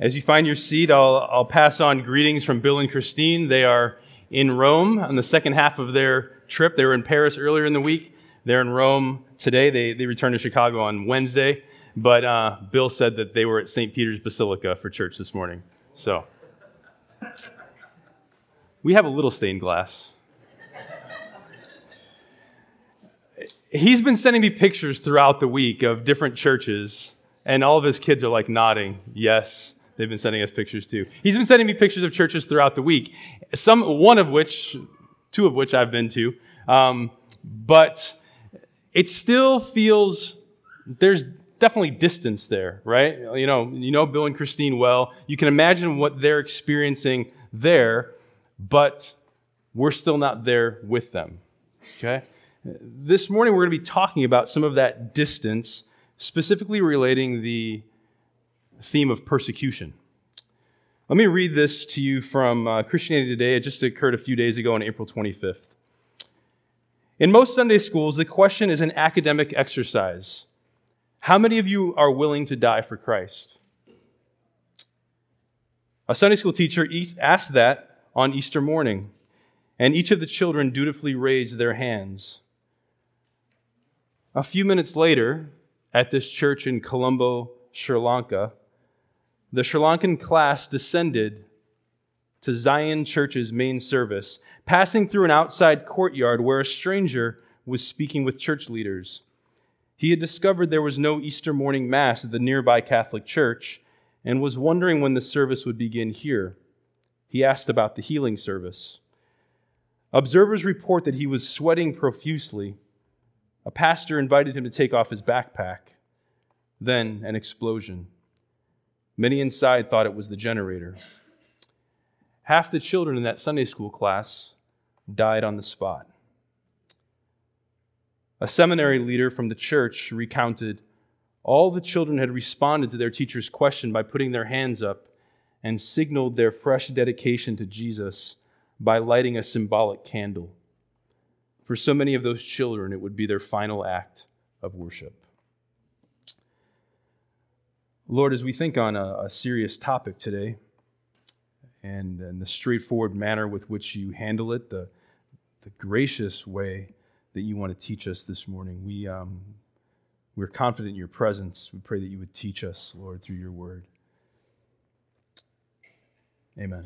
As you find your seat, I'll pass on greetings from Bill and Christine. They are in Rome on the second half of their trip. They were in Paris earlier in the week. They're in Rome today. They returned to Chicago on Wednesday. But Bill said that they were at St. Peter's Basilica for church this morning. So we have a little stained glass. He's been sending me pictures throughout the week of different churches, and all of his kids are like nodding, yes. They've been sending us pictures too. He's been sending me pictures of churches throughout the week, two of which I've been to, but it still feels there's definitely distance there, right? You know Bill and Christine well. You can imagine what they're experiencing there, but we're still not there with them. Okay? This morning we're going to be talking about some of that distance, specifically relating the theme of persecution. Let me read this to you from Christianity Today. It just occurred a few days ago on April 25th. In most Sunday schools, the question is an academic exercise. How many of you are willing to die for Christ? A Sunday school teacher asked that on Easter morning, and each of the children dutifully raised their hands. A few minutes later, at this church in Colombo, Sri Lanka, the Sri Lankan class descended to Zion Church's main service, passing through an outside courtyard where a stranger was speaking with church leaders. He had discovered there was no Easter morning mass at the nearby Catholic church and was wondering when the service would begin here. He asked about the healing service. Observers report that he was sweating profusely. A pastor invited him to take off his backpack. Then an explosion. Many inside thought it was the generator. Half the children in that Sunday school class died on the spot. A seminary leader from the church recounted all the children had responded to their teacher's question by putting their hands up and signaled their fresh dedication to Jesus by lighting a symbolic candle. For so many of those children, it would be their final act of worship. Lord, as we think on a serious topic today and the straightforward manner with which you handle it, the gracious way that you want to teach us this morning, we're confident in your presence. We pray that you would teach us, Lord, through your word. Amen.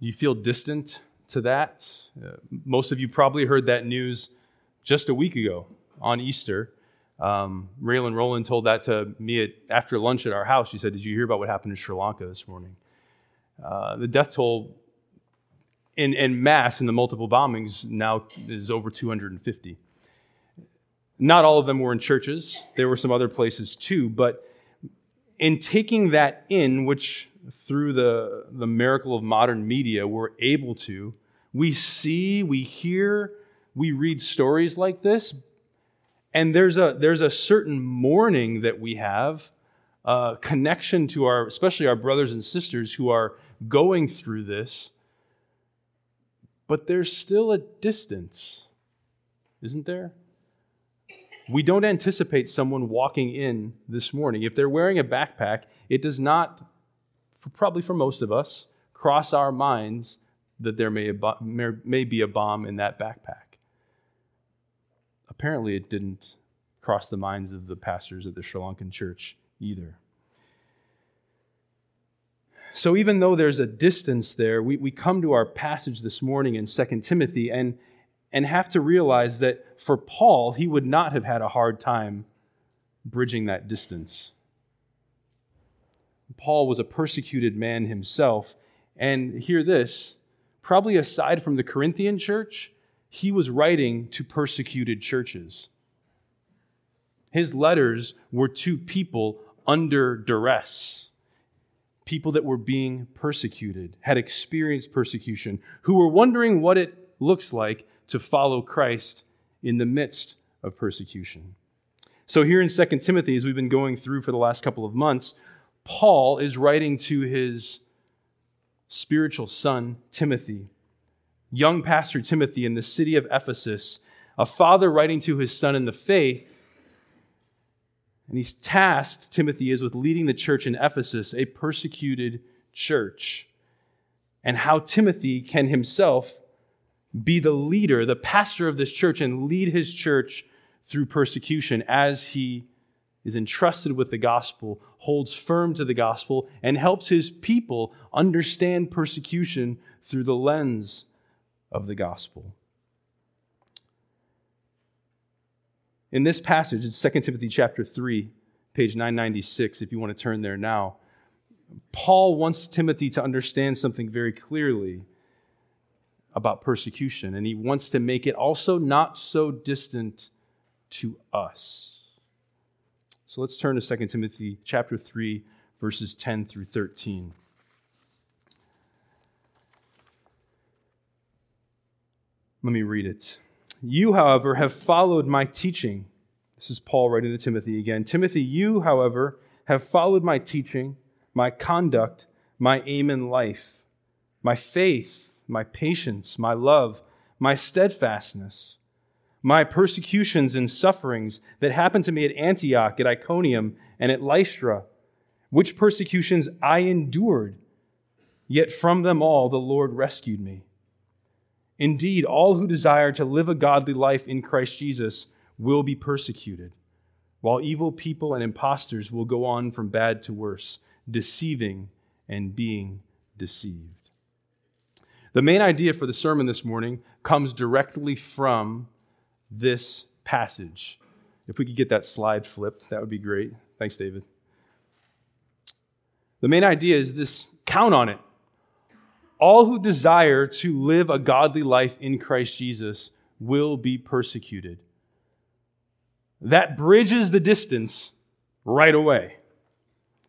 Do you feel distant to that? Most of you probably heard that news just a week ago on Easter. Raylan Rowland told that to me after lunch at our house. She said, did you hear about what happened in Sri Lanka this morning? The death toll in mass in the multiple bombings now is over 250. Not all of them were in churches. There were some other places too. But in taking that in, which through the miracle of modern media we're able to, we see, we hear, we read stories like this. And there's a certain mourning that we have, connection to especially our brothers and sisters who are going through this. But there's still a distance, isn't there? We don't anticipate someone walking in this morning. If they're wearing a backpack, it does not, probably for most of us, cross our minds that there may be a bomb in that backpack. Apparently, it didn't cross the minds of the pastors at the Sri Lankan church either. So even though there's a distance there, we come to our passage this morning in 2 Timothy and have to realize that for Paul, he would not have had a hard time bridging that distance. Paul was a persecuted man himself. And hear this, probably aside from the Corinthian church, he was writing to persecuted churches. His letters were to people under duress, people that were being persecuted, had experienced persecution, who were wondering what it looks like to follow Christ in the midst of persecution. So here in 2 Timothy, as we've been going through for the last couple of months, Paul is writing to his spiritual son, Timothy. Young pastor Timothy in the city of Ephesus, a father writing to his son in the faith, And he's tasked, Timothy is, with leading the church in Ephesus, a persecuted church, and how Timothy can himself be the leader, the pastor of this church, and lead his church through persecution as he is entrusted with the gospel, holds firm to the gospel, and helps his people understand persecution through the lens of the gospel. In this passage, it's 2 Timothy chapter 3, page 996, if you want to turn there now. Paul wants Timothy to understand something very clearly about persecution, and he wants to make it also not so distant to us. So let's turn to 2 Timothy chapter 3, verses 10 through 13. Let me read it. You, however, have followed my teaching. This is Paul writing to Timothy again. Timothy, you, however, have followed my teaching, my conduct, my aim in life, my faith, my patience, my love, my steadfastness, my persecutions and sufferings that happened to me at Antioch, at Iconium, and at Lystra, which persecutions I endured, yet from them all the Lord rescued me. Indeed, all who desire to live a godly life in Christ Jesus will be persecuted, while evil people and impostors will go on from bad to worse, deceiving and being deceived. The main idea for the sermon this morning comes directly from this passage. If we could get that slide flipped, that would be great. Thanks, David. The main idea is this, count on it. All who desire to live a godly life in Christ Jesus will be persecuted. That bridges the distance right away.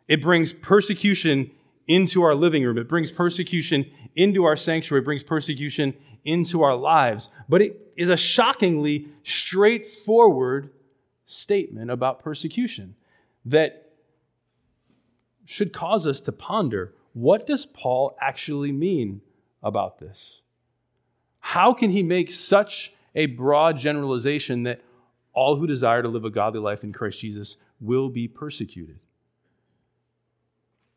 It brings persecution into our living room. It brings persecution into our sanctuary. It brings persecution into our lives. But it is a shockingly straightforward statement about persecution that should cause us to ponder, what does Paul actually mean about this? How can he make such a broad generalization that all who desire to live a godly life in Christ Jesus will be persecuted?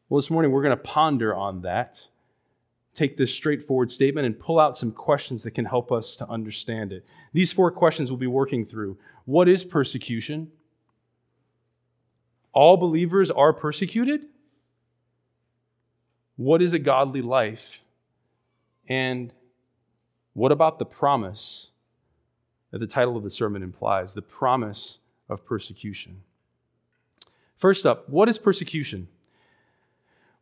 Well, this morning we're going to ponder on that, take this straightforward statement and pull out some questions that can help us to understand it. These four questions we'll be working through. What is persecution? All believers are persecuted? What is a godly life? And what about the promise that the title of the sermon implies, the promise of persecution? First up, what is persecution?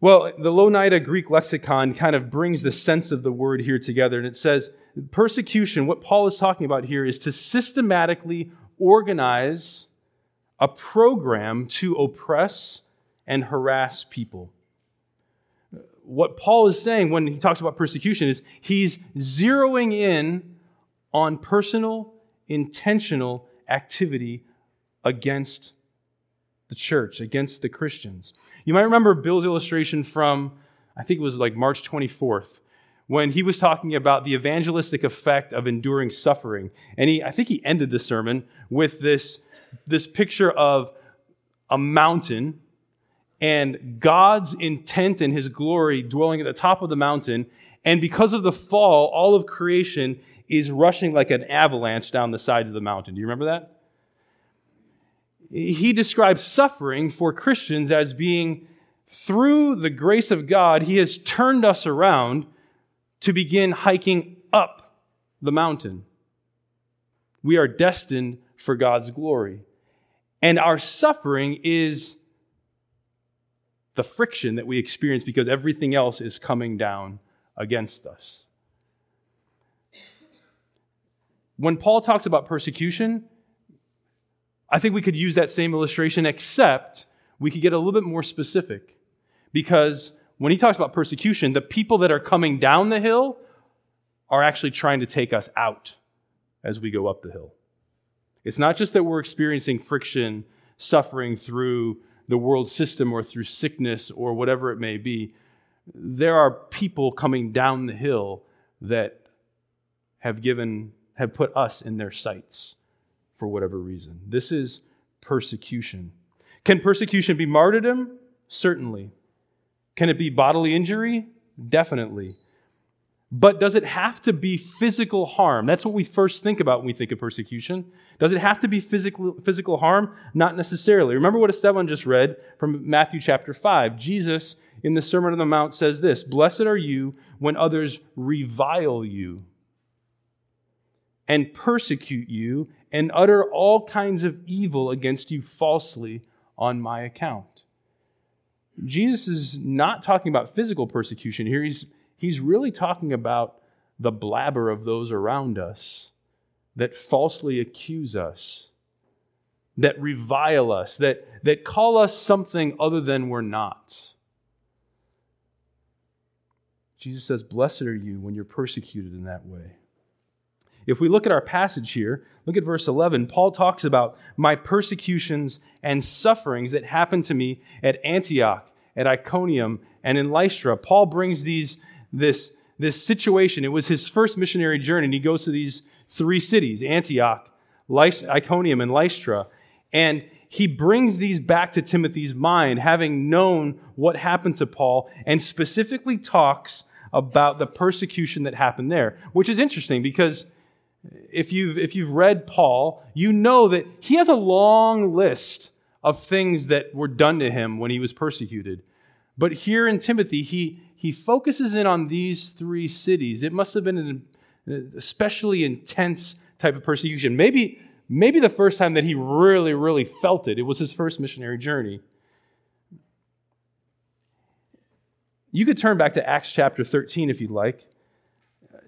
Well, the Lonaida Greek lexicon kind of brings the sense of the word here together, and it says persecution, what Paul is talking about here, is to systematically organize a program to oppress and harass people. What Paul is saying when he talks about persecution is he's zeroing in on personal, intentional activity against the church, against the Christians. You might remember Bill's illustration from, I think it was like March 24th, when he was talking about the evangelistic effect of enduring suffering. And I think he ended the sermon with this picture of a mountain, and God's intent and his glory dwelling at the top of the mountain. And because of the fall, all of creation is rushing like an avalanche down the sides of the mountain. Do you remember that? He describes suffering for Christians as being, through the grace of God, he has turned us around to begin hiking up the mountain. We are destined for God's glory. And our suffering is the friction that we experience because everything else is coming down against us. When Paul talks about persecution, I think we could use that same illustration, except we could get a little bit more specific, because when he talks about persecution, the people that are coming down the hill are actually trying to take us out as we go up the hill. It's not just that we're experiencing friction, suffering through the world system or through sickness or whatever it may be. There are people coming down the hill that have put us in their sights for whatever reason. This is persecution. Can persecution be martyrdom? Certainly. Can it be bodily injury? Definitely. But does it have to be physical harm? That's what we first think about when we think of persecution. Does it have to be physical harm? Not necessarily. Remember what Esteban just read from Matthew chapter 5. Jesus, in the Sermon on the Mount, says this, "Blessed are you when others revile you and persecute you and utter all kinds of evil against you falsely on my account." Jesus is not talking about physical persecution here. He's really talking about the blabber of those around us that falsely accuse us, that revile us, that call us something other than we're not. Jesus says, "Blessed are you when you're persecuted in that way." If we look at our passage here, look at verse 11. Paul talks about my persecutions and sufferings that happened to me at Antioch, at Iconium, and in Lystra. Paul brings this situation. It was his first missionary journey, and he goes to these three cities, Antioch, Iconium, and Lystra. And he brings these back to Timothy's mind, having known what happened to Paul, and specifically talks about the persecution that happened there, which is interesting because if you've read Paul, you know that he has a long list of things that were done to him when he was persecuted. But here in Timothy, he focuses in on these three cities. It must have been an especially intense type of persecution. Maybe the first time that he really, really felt it. It was his first missionary journey. You could turn back to Acts chapter 13 if you'd like.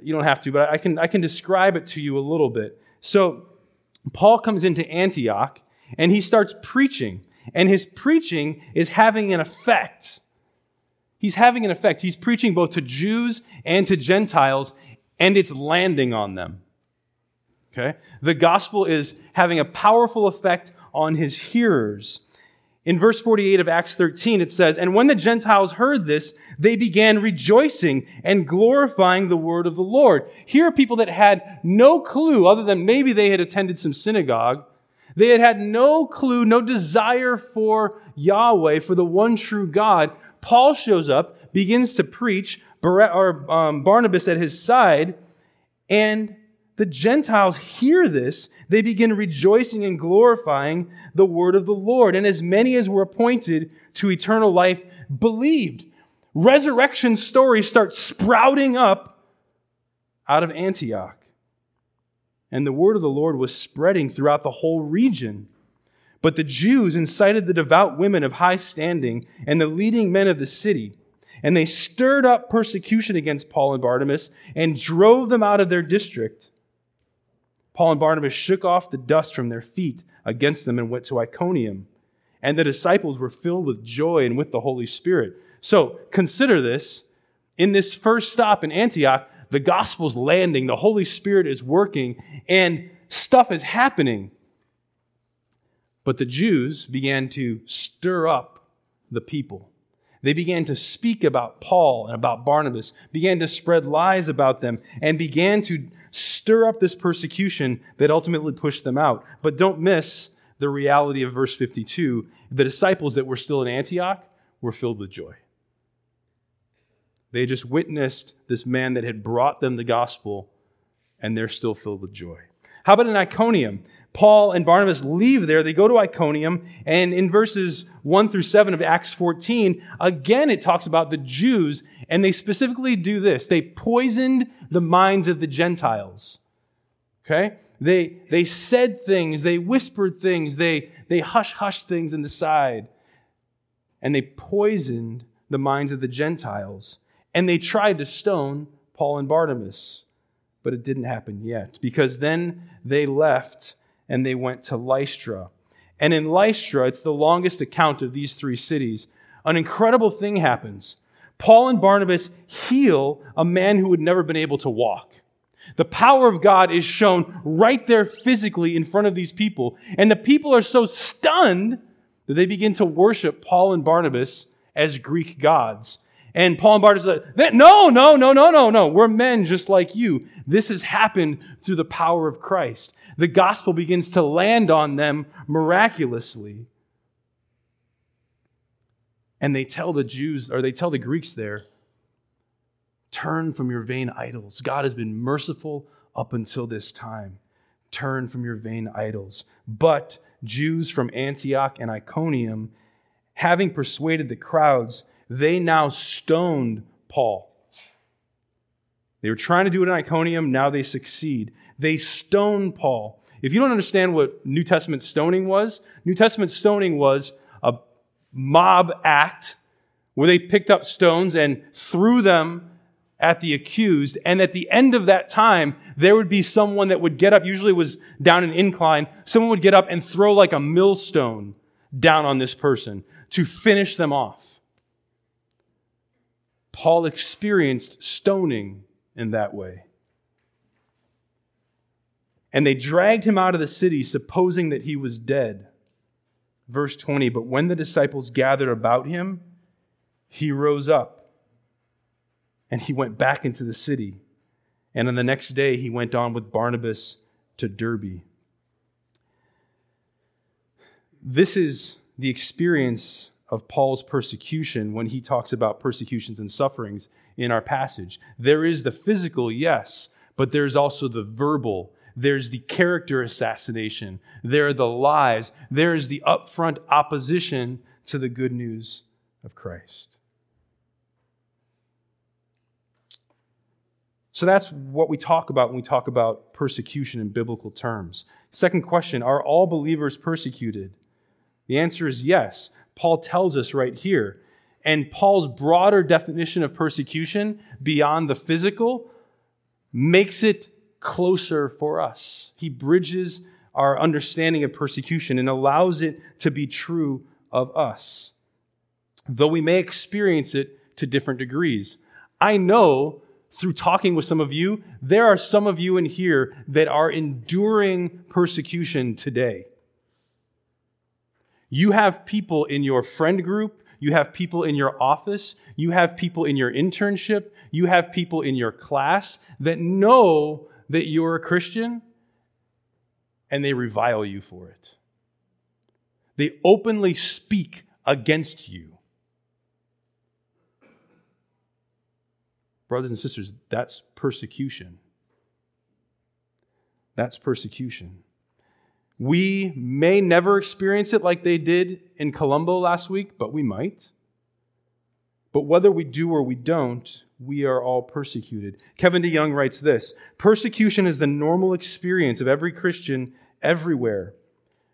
You don't have to, but I can describe it to you a little bit. So Paul comes into Antioch, and he starts preaching. And his preaching is having an effect. He's having an effect. He's preaching both to Jews and to Gentiles, and it's landing on them. Okay? The gospel is having a powerful effect on his hearers. In verse 48 of Acts 13, it says, "And when the Gentiles heard this, they began rejoicing and glorifying the word of the Lord." Here are people that had no clue, other than maybe they had attended some synagogue. They had no clue, no desire for Yahweh, for the one true God. Paul shows up, begins to preach, Barnabas at his side, and the Gentiles hear this. They begin rejoicing and glorifying the word of the Lord. And as many as were appointed to eternal life believed. Resurrection stories start sprouting up out of Antioch. And the word of the Lord was spreading throughout the whole region. But the Jews incited the devout women of high standing and the leading men of the city. And they stirred up persecution against Paul and Barnabas and drove them out of their district. Paul and Barnabas shook off the dust from their feet against them and went to Iconium. And the disciples were filled with joy and with the Holy Spirit. So consider this. In this first stop in Antioch, the gospel's landing, the Holy Spirit is working, and stuff is happening. But the Jews began to stir up the people. They began to speak about Paul and about Barnabas, began to spread lies about them, and began to stir up this persecution that ultimately pushed them out. But don't miss the reality of verse 52. The disciples that were still in Antioch were filled with joy. They just witnessed this man that had brought them the gospel, and they're still filled with joy. How about in Iconium? Paul and Barnabas leave there. They go to Iconium, and in verses 1 through 7 of Acts 14, again it talks about the Jews, and they specifically do this. They poisoned the minds of the Gentiles. Okay? They said things, they whispered things, they hush-hush things in the side, and they poisoned the minds of the Gentiles, and they tried to stone Paul and Barnabas, but it didn't happen yet, because then they left and they went to Lystra. And in Lystra, it's the longest account of these three cities. An incredible thing happens. Paul and Barnabas heal a man who had never been able to walk. The power of God is shown right there physically in front of these people. And the people are so stunned that they begin to worship Paul and Barnabas as Greek gods. And Paul and Barnabas are like, no. We're men just like you. This has happened through the power of Christ. The gospel begins to land on them miraculously. And they tell the Jews, or they tell the Greeks there, turn from your vain idols. God has been merciful up until this time. Turn from your vain idols. But Jews from Antioch and Iconium, having persuaded the crowds, they now stoned Paul. They were trying to do it in Iconium. Now they succeed. They stone Paul. If you don't understand what New Testament stoning was, New Testament stoning was a mob act where they picked up stones and threw them at the accused. And at the end of that time, there would be someone that would get up, usually it was down an incline, someone would get up and throw like a millstone down on this person to finish them off. Paul experienced stoning in that way. And they dragged him out of the city, supposing that he was dead. Verse 20, but when the disciples gathered about him, he rose up and he went back into the city. And on the next day, he went on with Barnabas to Derbe. This is the experience of Paul's persecution when he talks about persecutions and sufferings in our passage. There is the physical, yes, but there's also the verbal. There's the character assassination. There are the lies. There is the upfront opposition to the good news of Christ. So that's what we talk about when we talk about persecution in biblical terms. Second question, are all believers persecuted? The answer is yes. Paul tells us right here. And Paul's broader definition of persecution beyond the physical makes it closer for us. He bridges our understanding of persecution and allows it to be true of us, though we may experience it to different degrees. I know through talking with some of you, there are some of you in here that are enduring persecution today. You have people in your friend group, you have people in your office, you have people in your internship, you have people in your class that know that you're a Christian and they revile you for it. They openly speak against you. Brothers and sisters, that's persecution. That's persecution. We may never experience it like they did in Colombo last week, but we might. But whether we do or we don't, we are all persecuted. Kevin DeYoung writes this, persecution is the normal experience of every Christian everywhere,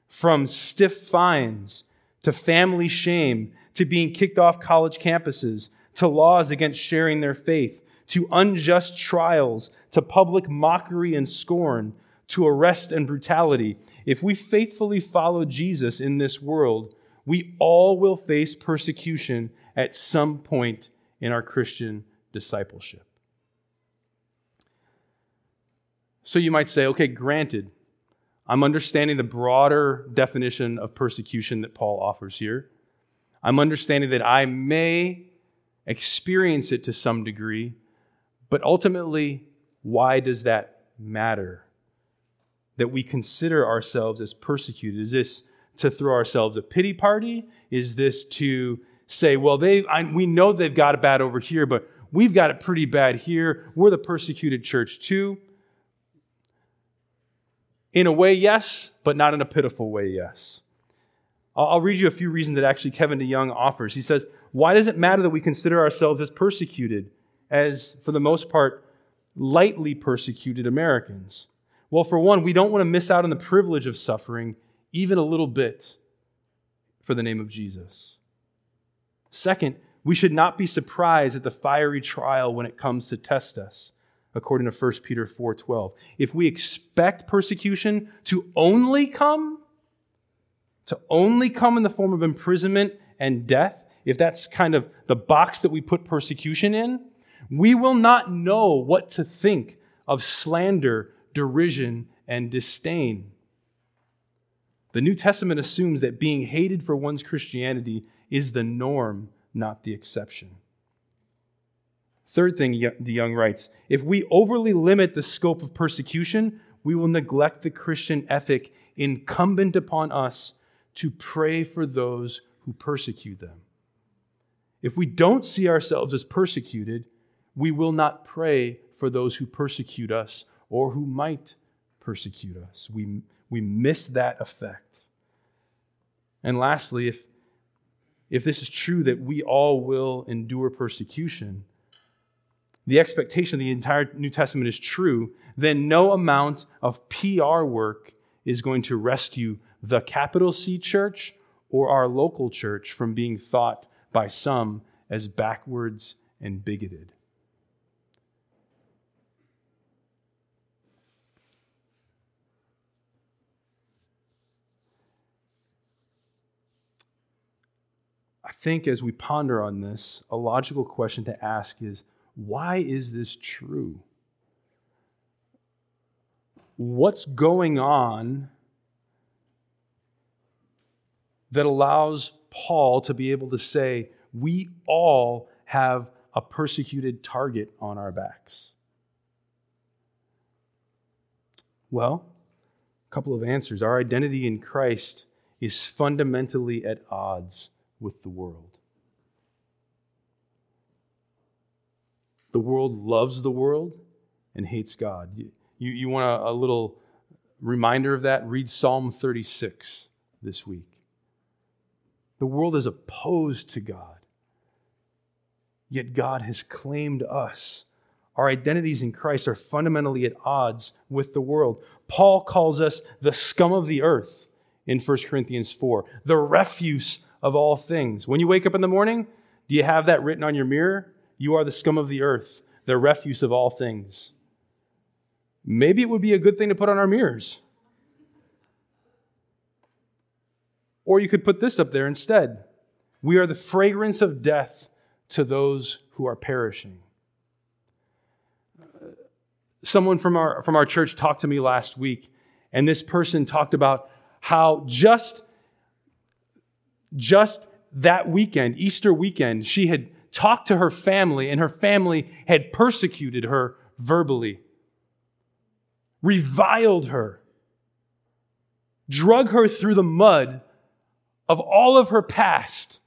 from stiff fines to family shame to being kicked off college campuses to laws against sharing their faith to unjust trials to public mockery and scorn to arrest and brutality. If we faithfully follow Jesus in this world, we all will face persecution at some point in our Christian discipleship. So you might say, okay, granted, I'm understanding the broader definition of persecution that Paul offers here. I'm understanding that I may experience it to some degree, but ultimately, why does that matter? That we consider ourselves as persecuted? Is this to throw ourselves a pity party? Is this to say, well, we know they've got it bad over here, but we've got it pretty bad here. We're the persecuted church too. In a way, yes, but not in a pitiful way, yes. I'll read you a few reasons that actually Kevin DeYoung offers. He says, why does it matter that we consider ourselves as persecuted, as for the most part, lightly persecuted Americans? Well, for one, we don't want to miss out on the privilege of suffering, even a little bit, for the name of Jesus. Second, we should not be surprised at the fiery trial when it comes to test us, according to 1 Peter 4:12. If we expect persecution to only come in the form of imprisonment and death, if that's kind of the box that we put persecution in, we will not know what to think of slander, derision, and disdain. The New Testament assumes that being hated for one's Christianity is the norm, not the exception. Third thing DeYoung writes, if we overly limit the scope of persecution, we will neglect the Christian ethic incumbent upon us to pray for those who persecute them. If we don't see ourselves as persecuted, we will not pray for those who persecute us or who might persecute us. We miss that effect. And lastly, if this is true that we all will endure persecution, the expectation of the entire New Testament is true, then no amount of PR work is going to rescue the capital C church or our local church from being thought by some as backwards and bigoted. I think as we ponder on this, a logical question to ask is, why is this true? What's going on that allows Paul to be able to say, we all have a persecuted target on our backs? Well, a couple of answers. Our identity in Christ is fundamentally at odds with the world. The world loves the world and hates God. You want a little reminder of that? Read Psalm 36 this week. The world is opposed to God, yet God has claimed us. Our identities in Christ are fundamentally at odds with the world. Paul calls us the scum of the earth in 1 Corinthians 4, the refuse of all things. When you wake up in the morning, do you have that written on your mirror? You are the scum of the earth, the refuse of all things. Maybe it would be a good thing to put on our mirrors. Or you could put this up there instead. We are the fragrance of death to those who are perishing. Someone from our church talked to me last week, and this person talked about how just that weekend, Easter weekend, she had talked to her family, and her family had persecuted her verbally, reviled her, drug her through the mud of all of her past.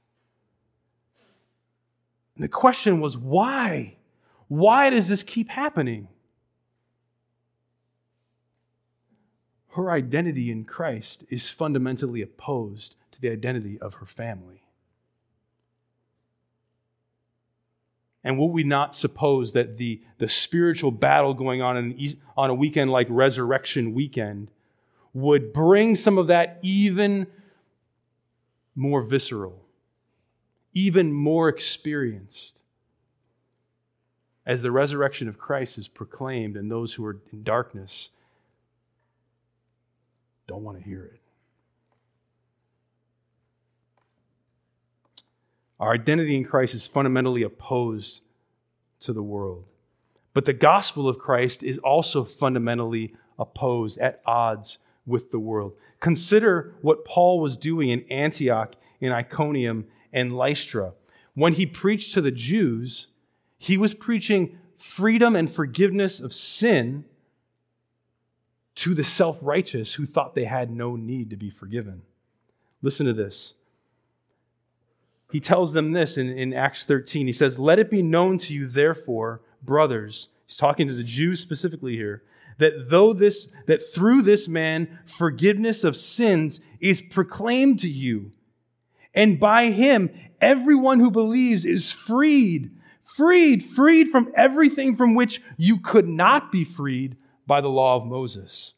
And the question was, why? Why does this keep happening? Her identity in Christ is fundamentally opposed to the identity of her family. And will we not suppose that the spiritual battle going on a weekend like Resurrection Weekend would bring some of that even more visceral, even more experienced, as the resurrection of Christ is proclaimed and those who are in darkness don't want to hear it? Our identity in Christ is fundamentally opposed to the world. But the gospel of Christ is also fundamentally opposed, at odds with the world. Consider what Paul was doing in Antioch, in Iconium, and Lystra. When he preached to the Jews, he was preaching freedom and forgiveness of sin to the self-righteous who thought they had no need to be forgiven. Listen to this. He tells them this in Acts 13. He says, "Let it be known to you, therefore, brothers," he's talking to the Jews specifically here, that through this man forgiveness of sins is proclaimed to you. And by him, everyone who believes is freed from everything from which you could not be freed by the law of Moses.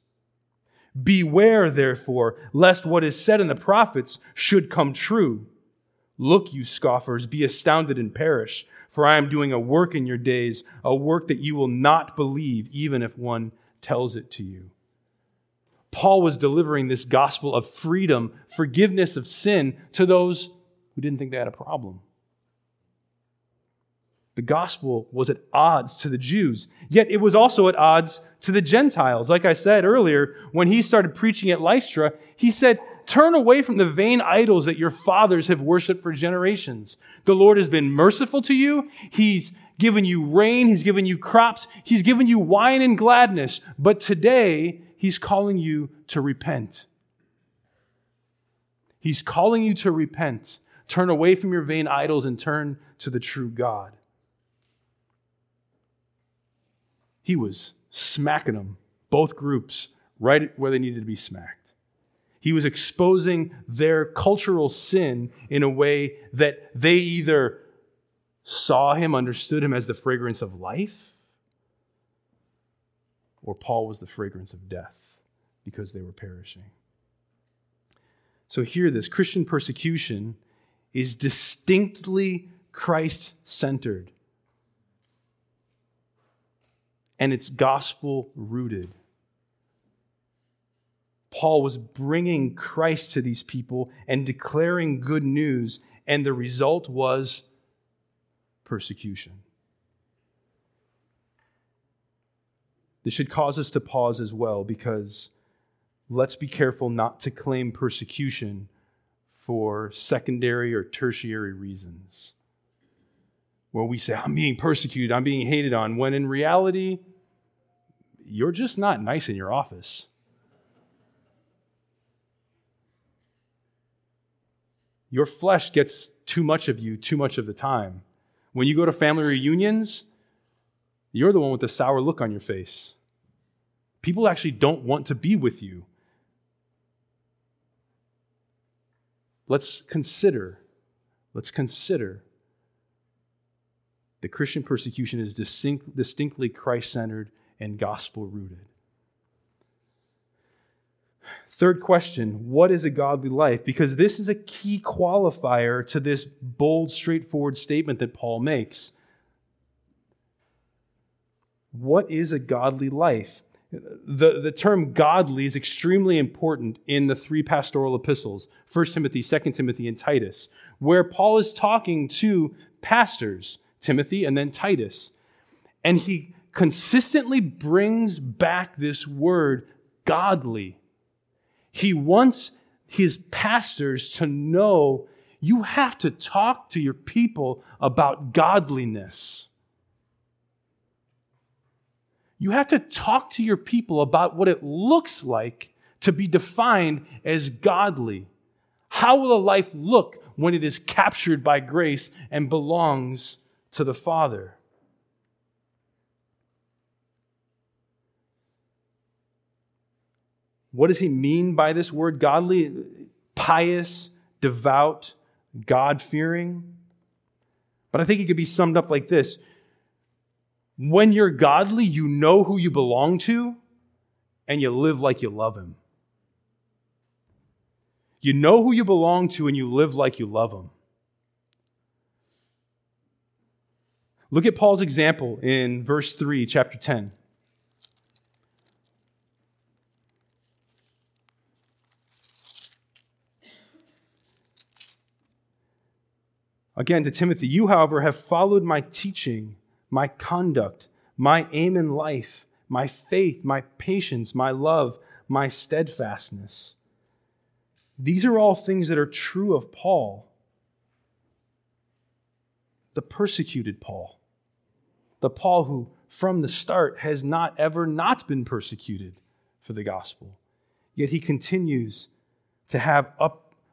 Beware, therefore, lest what is said in the prophets should come true. Look, you scoffers, be astounded and perish, for I am doing a work in your days, a work that you will not believe, even if one tells it to you. Paul was delivering this gospel of freedom, forgiveness of sin, to those who didn't think they had a problem. The gospel was at odds to the Jews, yet it was also at odds to the Gentiles. Like I said earlier, when he started preaching at Lystra, he said, "Turn away from the vain idols that your fathers have worshipped for generations. The Lord has been merciful to you. He's given you rain. He's given you crops. He's given you wine and gladness. But today, He's calling you to repent." He's calling you to repent, Turn away from your vain idols and turn to the true God. He was smacking them, both groups, right where they needed to be smacked. He was exposing their cultural sin in a way that they either saw him, understood him as the fragrance of life, or Paul was the fragrance of death because they were perishing. So hear this. Christian persecution is distinctly Christ-centered. And it's gospel-rooted. Paul was bringing Christ to these people and declaring good news, and the result was persecution. This should cause us to pause as well, because let's be careful not to claim persecution for secondary or tertiary reasons, where we say, I'm being persecuted, I'm being hated on, when in reality, you're just not nice in your office. Your flesh gets too much of you too much of the time. When you go to family reunions, you're the one with the sour look on your face. People actually don't want to be with you. Let's consider that Christian persecution is distinctly Christ-centered and gospel-rooted. Third question, what is a godly life? Because this is a key qualifier to this bold, straightforward statement that Paul makes. What is a godly life? The term godly is extremely important in the three pastoral epistles, 1 Timothy, 2 Timothy, and Titus, where Paul is talking to pastors, Timothy and then Titus, and he consistently brings back this word godly. He wants his pastors to know you have to talk to your people about godliness. You have to talk to your people about what it looks like to be defined as godly. How will a life look when it is captured by grace and belongs to the Father? What does he mean by this word godly? Pious, devout, God-fearing. But I think it could be summed up like this. When you're godly, you know who you belong to, and you live like you love him. You know who you belong to, and you live like you love him. Look at Paul's example in verse 3, chapter 10. Again, to Timothy, you, however, have followed my teaching, my conduct, my aim in life, my faith, my patience, my love, my steadfastness. These are all things that are true of Paul, the persecuted Paul, the Paul who from the start has not ever not been persecuted for the gospel. Yet he continues to have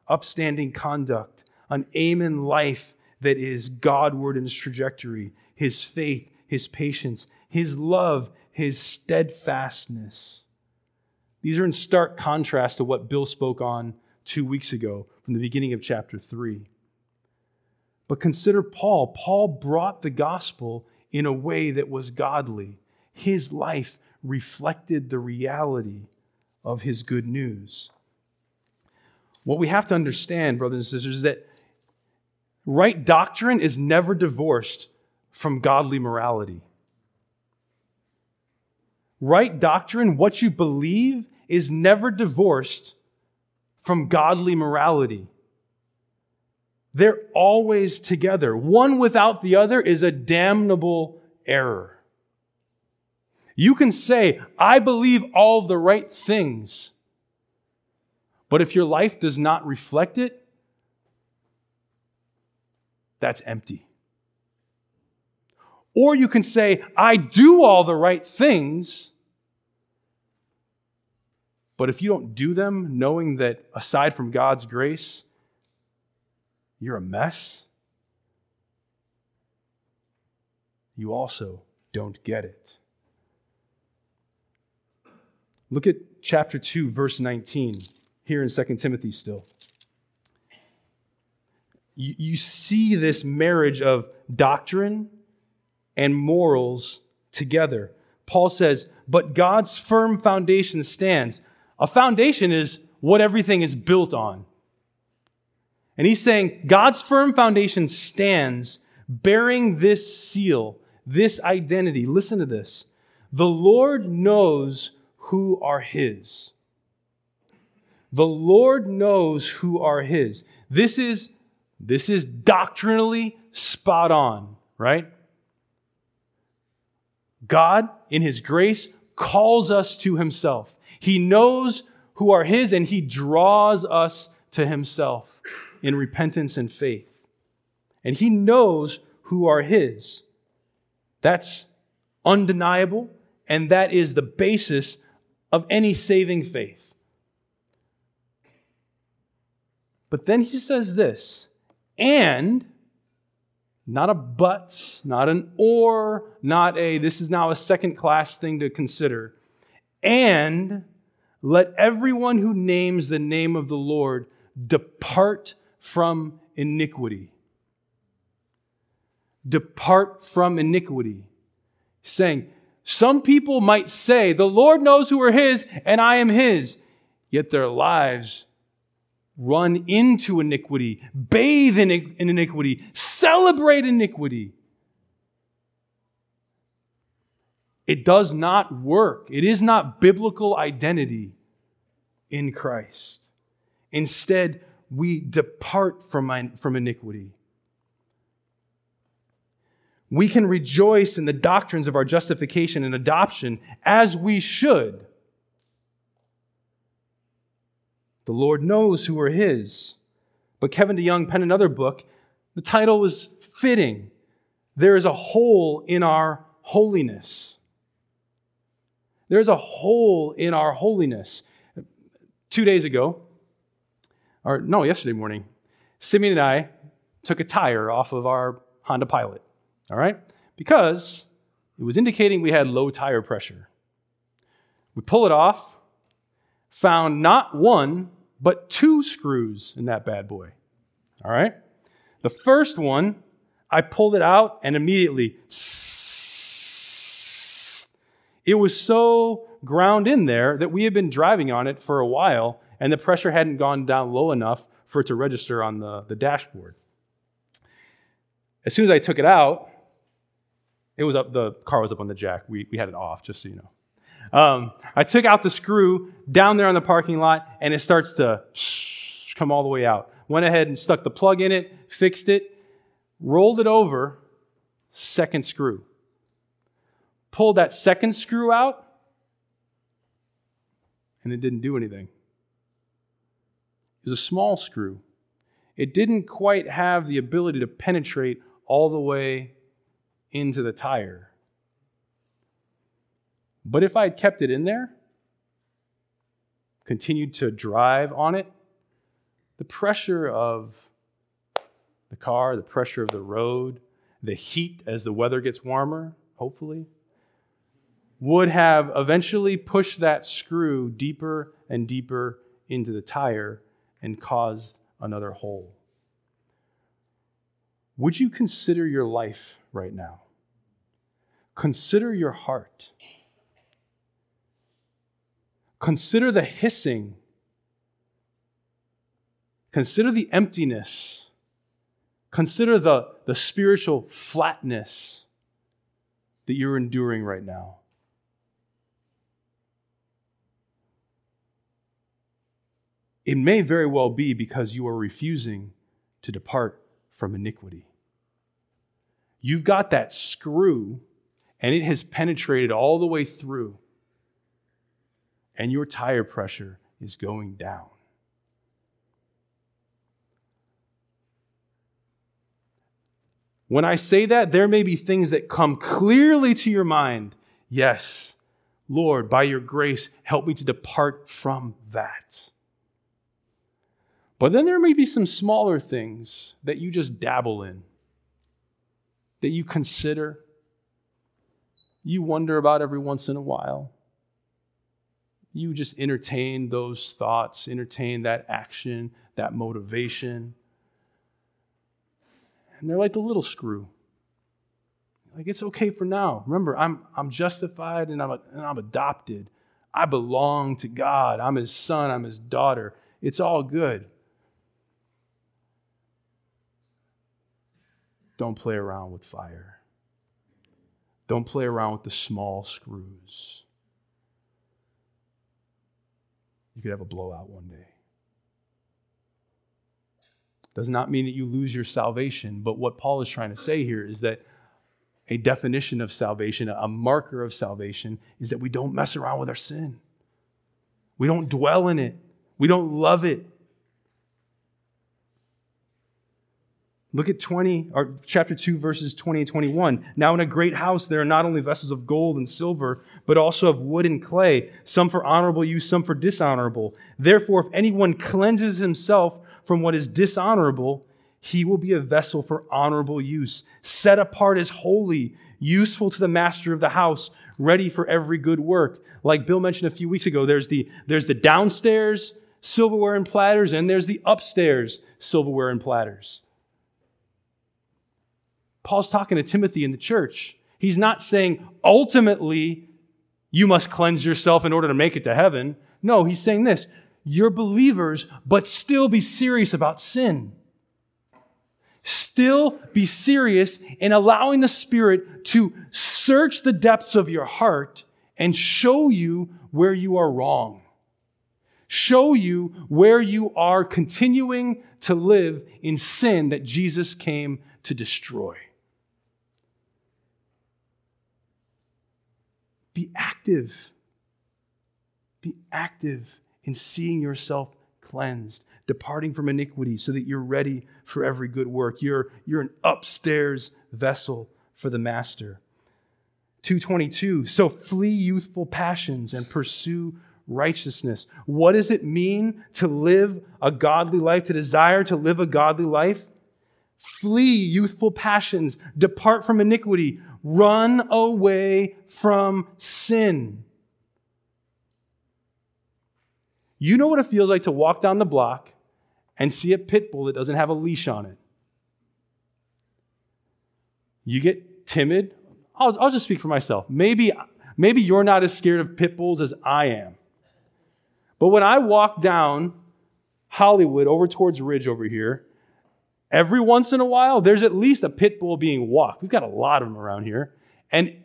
upstanding conduct, an aim in life that is Godward in his trajectory, his faith, his patience, his love, his steadfastness. These are in stark contrast to what Bill spoke on 2 weeks ago from the beginning of chapter 3. But consider Paul. Paul brought the gospel in a way that was godly. His life reflected the reality of his good news. What we have to understand, brothers and sisters, is that right doctrine is never divorced from godly morality. Right doctrine, what you believe, is never divorced from godly morality. They're always together. One without the other is a damnable error. You can say, I believe all the right things, but if your life does not reflect it, that's empty. Or you can say, I do all the right things, but if you don't do them knowing that aside from God's grace, you're a mess, you also don't get it. Look at chapter 2, verse 19, here in 2 Timothy still. You see this marriage of doctrine and morals together. Paul says, but God's firm foundation stands. A foundation is what everything is built on. And he's saying God's firm foundation stands bearing this seal, this identity. Listen to this. The Lord knows who are his. The Lord knows who are his. This is doctrinally spot on, right? God, in his grace, calls us to himself. He knows who are his, and he draws us to himself in repentance and faith. And he knows who are his. That's undeniable, and that is the basis of any saving faith. But then he says this, and, not a but, not an or, not a, this is now a second class thing to consider. And let everyone who names the name of the Lord depart from iniquity. Depart from iniquity. Saying, some people might say, the Lord knows who are his and I am his. Yet their lives run into iniquity, bathe in iniquity, celebrate iniquity. It does not work. It is not biblical identity in Christ. Instead, we depart from iniquity. We can rejoice in the doctrines of our justification and adoption as we should. The Lord knows who are his. But Kevin DeYoung penned another book. The title was fitting. There is a hole in our holiness. There is a hole in our holiness. 2 days ago, or no, yesterday morning, Simeon and I took a tire off of our Honda Pilot, all right? Because it was indicating we had low tire pressure. We pull it off, found not one, but two screws in that bad boy, all right? The first one, I pulled it out and immediately, it was so ground in there that we had been driving on it for a while and the pressure hadn't gone down low enough for it to register on the dashboard. As soon as I took it out, it was up. The car was up on the jack. We had it off, just so you know. I took out the screw down there on the parking lot and it starts to come all the way out. Went ahead and stuck the plug in it, fixed it, rolled it over, second screw. Pulled that second screw out, and it didn't do anything. It was a small screw. It didn't quite have the ability to penetrate all the way into the tire. But if I had kept it in there, continued to drive on it, the pressure of the car, the pressure of the road, the heat as the weather gets warmer, hopefully, would have eventually pushed that screw deeper and deeper into the tire and caused another hole. Would you consider your life right now? Consider your heart. Consider the hissing. Consider the emptiness. Consider the spiritual flatness that you're enduring right now. It may very well be because you are refusing to depart from iniquity. You've got that screw, and it has penetrated all the way through, and your tire pressure is going down. When I say that, there may be things that come clearly to your mind. Yes, Lord, by your grace, help me to depart from that. But then there may be some smaller things that you just dabble in, that you consider, you wonder about every once in a while. You just entertain those thoughts, entertain that action, that motivation. And they're like a little screw. Like, it's okay for now. Remember, I'm justified and I'm adopted. I belong to God. I'm his son. I'm his daughter. It's all good. Don't play around with fire. Don't play around with the small screws. You could have a blowout one day. Does not mean that you lose your salvation, but what Paul is trying to say here is that a definition of salvation, a marker of salvation, is that we don't mess around with our sin. We don't dwell in it. We don't love it. Look at chapter 2, verses 20 and 21. Now in a great house there are not only vessels of gold and silver, but also of wood and clay, some for honorable use, some for dishonorable. Therefore, if anyone cleanses himself from what is dishonorable, he will be a vessel for honorable use, set apart as holy, useful to the master of the house, ready for every good work. Like Bill mentioned a few weeks ago, there's the downstairs silverware and platters, and there's the upstairs silverware and platters. Paul's talking to Timothy in the church. He's not saying, ultimately, you must cleanse yourself in order to make it to heaven. No, he's saying this, you're believers, but still be serious about sin. Still be serious in allowing the Spirit to search the depths of your heart and show you where you are wrong. Show you where you are continuing to live in sin that Jesus came to destroy. Be active. Be active in seeing yourself cleansed, departing from iniquity, so that you're ready for every good work. You're an upstairs vessel for the master. 2:22, so flee youthful passions and pursue righteousness. What does it mean to live a godly life, to desire to live a godly life? Flee youthful passions, depart from iniquity, run away from sin. You know what it feels like to walk down the block and see a pit bull that doesn't have a leash on it. You get timid. I'll just speak for myself. Maybe you're not as scared of pit bulls as I am. But when I walk down Hollywood over towards Ridge over here, every once in a while, there's at least a pit bull being walked. We've got a lot of them around here. And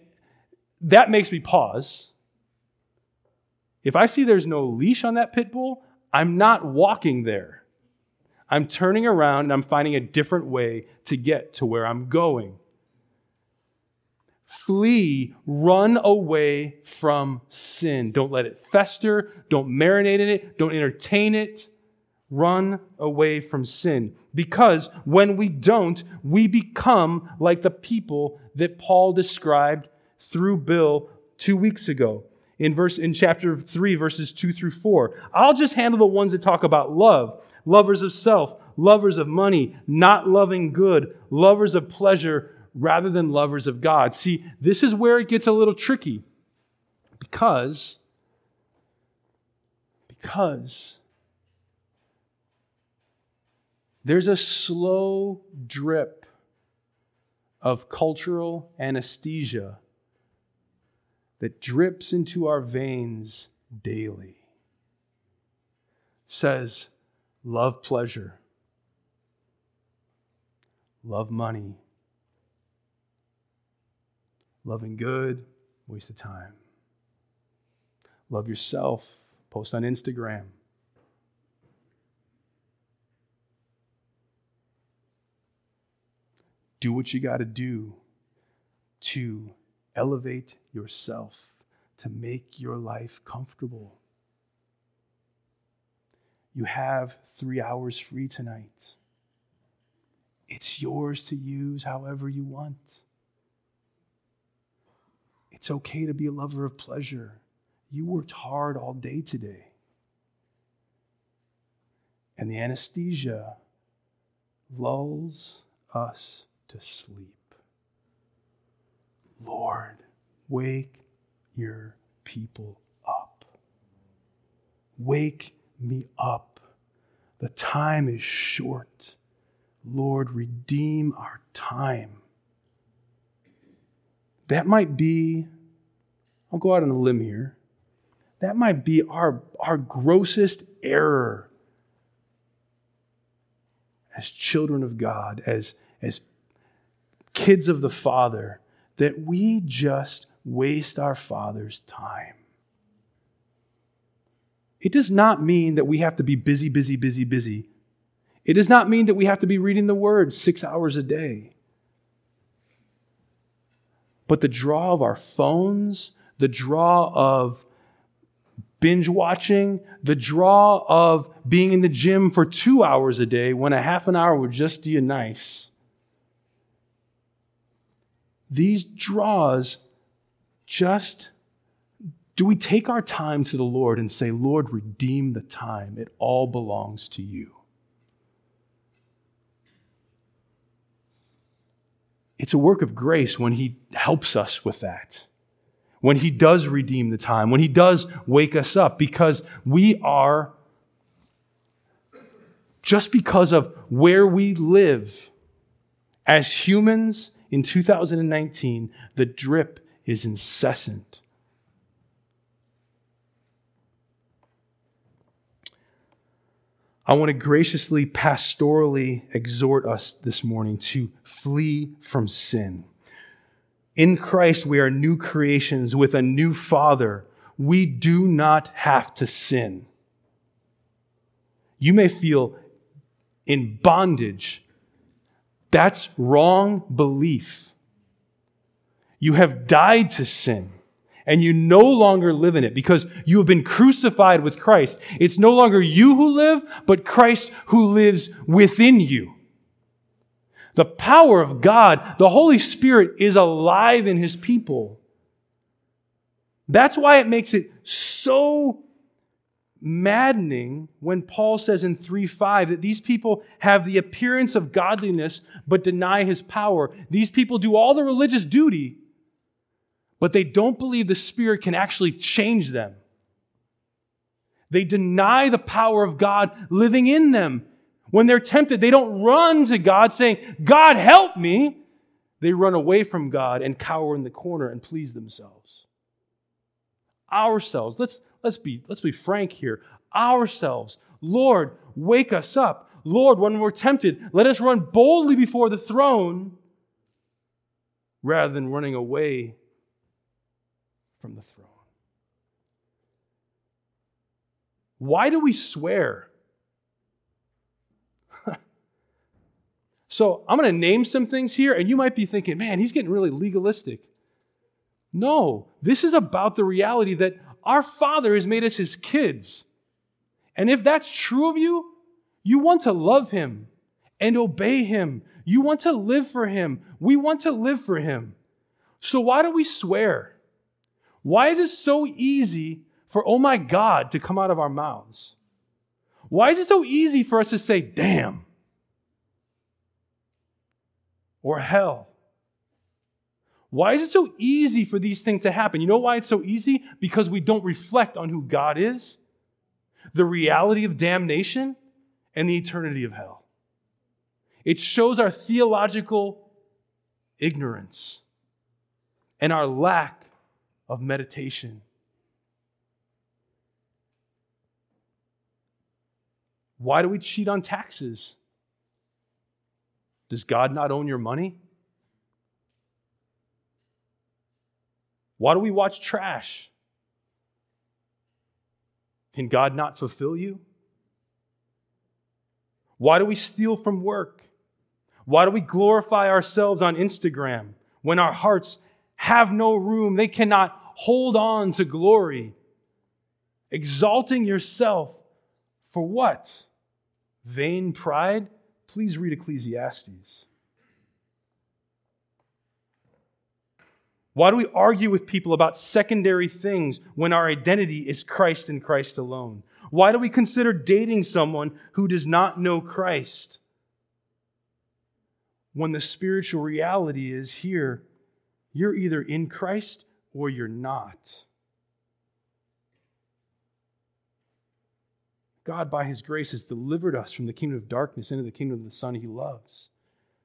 that makes me pause. If I see there's no leash on that pit bull, I'm not walking there. I'm turning around and I'm finding a different way to get to where I'm going. Flee, run away from sin. Don't let it fester. Don't marinate in it. Don't entertain it. Run away from sin. Because when we don't, we become like the people that Paul described through Bill 2 weeks ago. In chapter 3, verses 2 through 4. I'll just handle the ones that talk about love. Lovers of self, lovers of money, not loving good, lovers of pleasure rather than lovers of God. See, this is where it gets a little tricky. Because there's a slow drip of cultural anesthesia that drips into our veins daily. Says, love pleasure. Love money. Loving good, waste of time. Love yourself, post on Instagram. Do what you got to do to elevate yourself, to make your life comfortable. You have 3 hours free tonight. It's yours to use however you want. It's okay to be a lover of pleasure. You worked hard all day today. And the anesthesia lulls us to sleep. Lord, wake your people up. Wake me up. The time is short. Lord, redeem our time. That might be, I'll go out on a limb here, that might be our grossest error as children of God, as kids of the Father, that we just waste our Father's time. It does not mean that we have to be busy. It does not mean that we have to be reading the Word 6 hours a day. But the draw of our phones, the draw of binge watching, the draw of being in the gym for 2 hours a day when a half an hour would just do you nice. These draws just, do we take our time to the Lord and say, Lord, redeem the time. It all belongs to you. It's a work of grace when he helps us with that. When he does redeem the time, when he does wake us up, because we are, just because of where we live, as humans in 2019, the drip is incessant. I want to graciously, pastorally exhort us this morning to flee from sin. In Christ, we are new creations with a new Father. We do not have to sin. You may feel in bondage. That's wrong belief. You have died to sin, and you no longer live in it because you have been crucified with Christ. It's no longer you who live, but Christ who lives within you. The power of God, the Holy Spirit, is alive in his people. That's why it makes it so maddening when Paul says in 3:5 that these people have the appearance of godliness but deny his power. These people do all the religious duty, but they don't believe the Spirit can actually change them. They deny the power of God living in them. When they're tempted, they don't run to God saying, God, help me. They run away from God and cower in the corner and please themselves. Ourselves. Let's be frank here. Ourselves. Lord, wake us up. Lord, when we're tempted, let us run boldly before the throne rather than running away from the throne. Why do we swear? So I'm going to name some things here, and you might be thinking, man, he's getting really legalistic. No, this is about the reality that our Father has made us his kids. And if that's true of you, you want to love him and obey him. You want to live for him. We want to live for him. So why do we swear? Why is it so easy for, oh my God, to come out of our mouths? Why is it so easy for us to say, damn? Or hell. Why is it so easy for these things to happen? You know why it's so easy? Because we don't reflect on who God is, the reality of damnation, and the eternity of hell. It shows our theological ignorance and our lack of meditation. Why do we cheat on taxes? Does God not own your money? Why do we watch trash? Can God not fulfill you? Why do we steal from work? Why do we glorify ourselves on Instagram when our hearts have no room? They cannot hold on to glory. Exalting yourself for what? Vain pride? Please read Ecclesiastes. Why do we argue with people about secondary things when our identity is Christ and Christ alone? Why do we consider dating someone who does not know Christ? When the spiritual reality is here, you're either in Christ or you're not. God, by His grace, has delivered us from the kingdom of darkness into the kingdom of the Son He loves.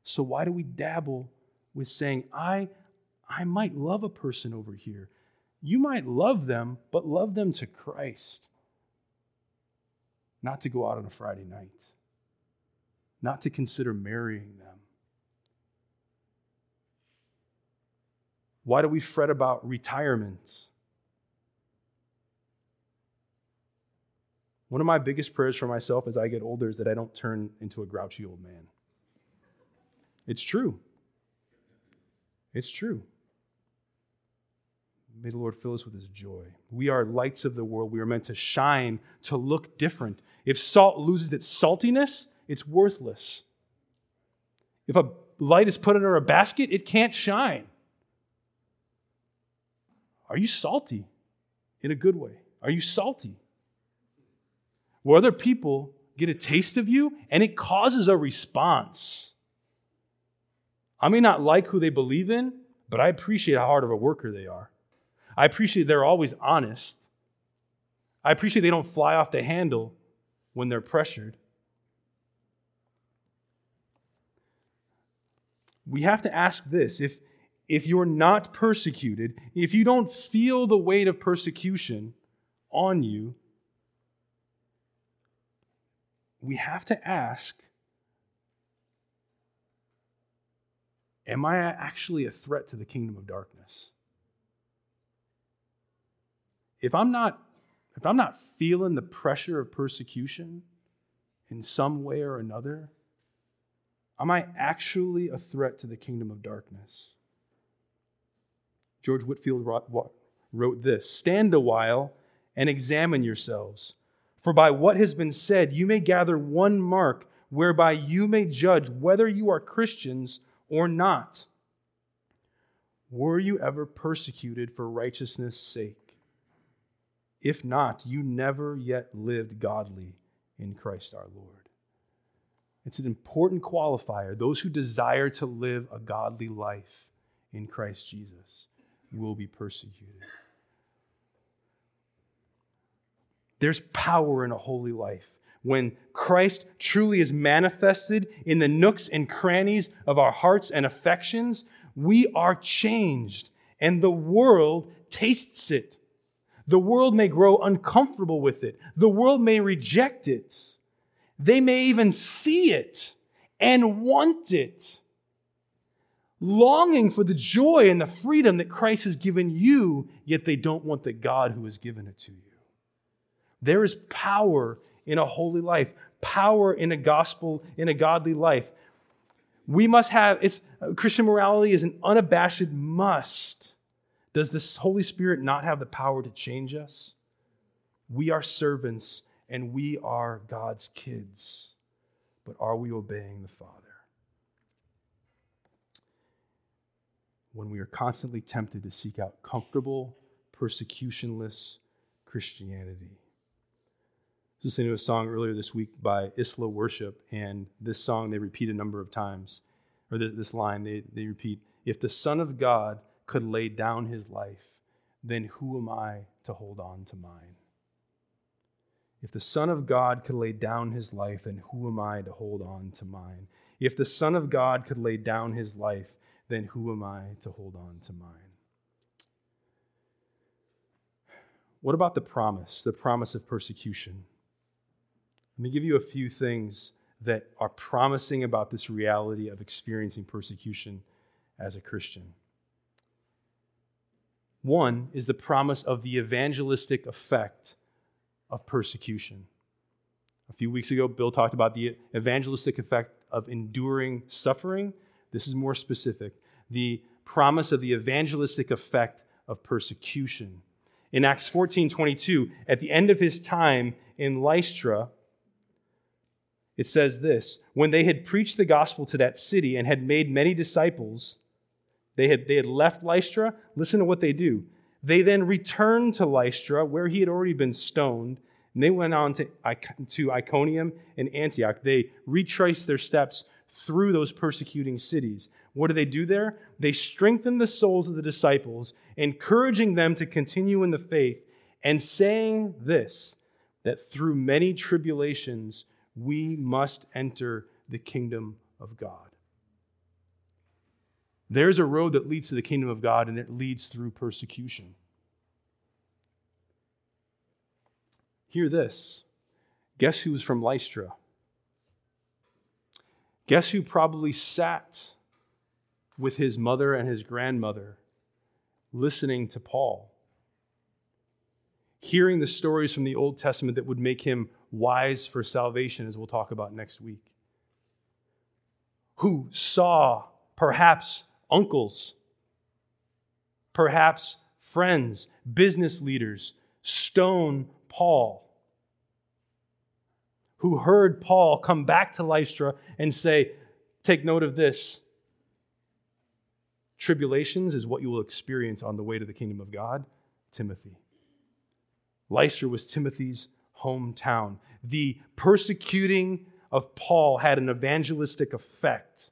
So why do we dabble with saying, I might love a person over here? You might love them, but love them to Christ. Not to go out on a Friday night. Not to consider marrying them. Why do we fret about retirement? One of my biggest prayers for myself as I get older is that I don't turn into a grouchy old man. It's true. It's true. May the Lord fill us with His joy. We are lights of the world. We are meant to shine, to look different. If salt loses its saltiness, it's worthless. If a light is put under a basket, it can't shine. Are you salty in a good way? Are you salty? Where other people get a taste of you and it causes a response. I may not like who they believe in, but I appreciate how hard of a worker they are. I appreciate they're always honest. I appreciate they don't fly off the handle when they're pressured. We have to ask this. If you're not persecuted, if you don't feel the weight of persecution on you, we have to ask, am I actually a threat to the kingdom of darkness? If I'm not feeling the pressure of persecution in some way or another, am I actually a threat to the kingdom of darkness? George Whitefield wrote this, "Stand a while and examine yourselves, for by what has been said you may gather one mark whereby you may judge whether you are Christians or not. Were you ever persecuted for righteousness' sake? If not, you never yet lived godly in Christ our Lord." It's an important qualifier. Those who desire to live a godly life in Christ Jesus will be persecuted. There's power in a holy life when Christ truly is manifested in the nooks and crannies of our hearts and affections. We are changed, and the world tastes it. The world may grow uncomfortable with it. The world may reject it. They may even see it and want it, longing for the joy and the freedom that Christ has given you, yet they don't want the God who has given it to you. There is power in a holy life, power in a gospel, in a godly life. We must have, Christian morality is an unabashed must. Does the Holy Spirit not have the power to change us? We are servants and we are God's kids, but are we obeying the Father? When we are constantly tempted to seek out comfortable, persecutionless Christianity. I was listening to a song earlier this week by Isla Worship, and this song they repeat a number of times, or this line they repeat, "If the Son of God could lay down His life, then who am I to hold on to mine?" If the Son of God could lay down His life, then who am I to hold on to mine? If the Son of God could lay down His life, then who am I to hold on to mine? What about the promise of persecution? Let me give you a few things that are promising about this reality of experiencing persecution as a Christian. One is the promise of the evangelistic effect of persecution. A few weeks ago, Bill talked about the evangelistic effect of enduring suffering. This is more specific. The promise of the evangelistic effect of persecution. In Acts 14:22, at the end of his time in Lystra, it says this, "When they had preached the gospel to that city and had made many disciples," they had left Lystra. Listen to what they do. "They then returned to Lystra, where he had already been stoned, And they went on to Iconium and Antioch. They retraced their steps through those persecuting cities. What do they do there? They strengthen the souls of the disciples, encouraging them to continue in the faith and saying this, that through many tribulations, we must enter the kingdom of God. There's a road that leads to the kingdom of God, and it leads through persecution. Hear this. Guess who was from Lystra? Guess who probably sat with his mother and his grandmother listening to Paul, hearing the stories from the Old Testament that would make him wise for salvation, as we'll talk about next week, who saw perhaps uncles, perhaps friends, business leaders, stone Paul, who heard Paul come back to Lystra and say, take note of this, tribulations is what you will experience on the way to the kingdom of God, Timothy. Lystra was Timothy's hometown. The persecuting of Paul had an evangelistic effect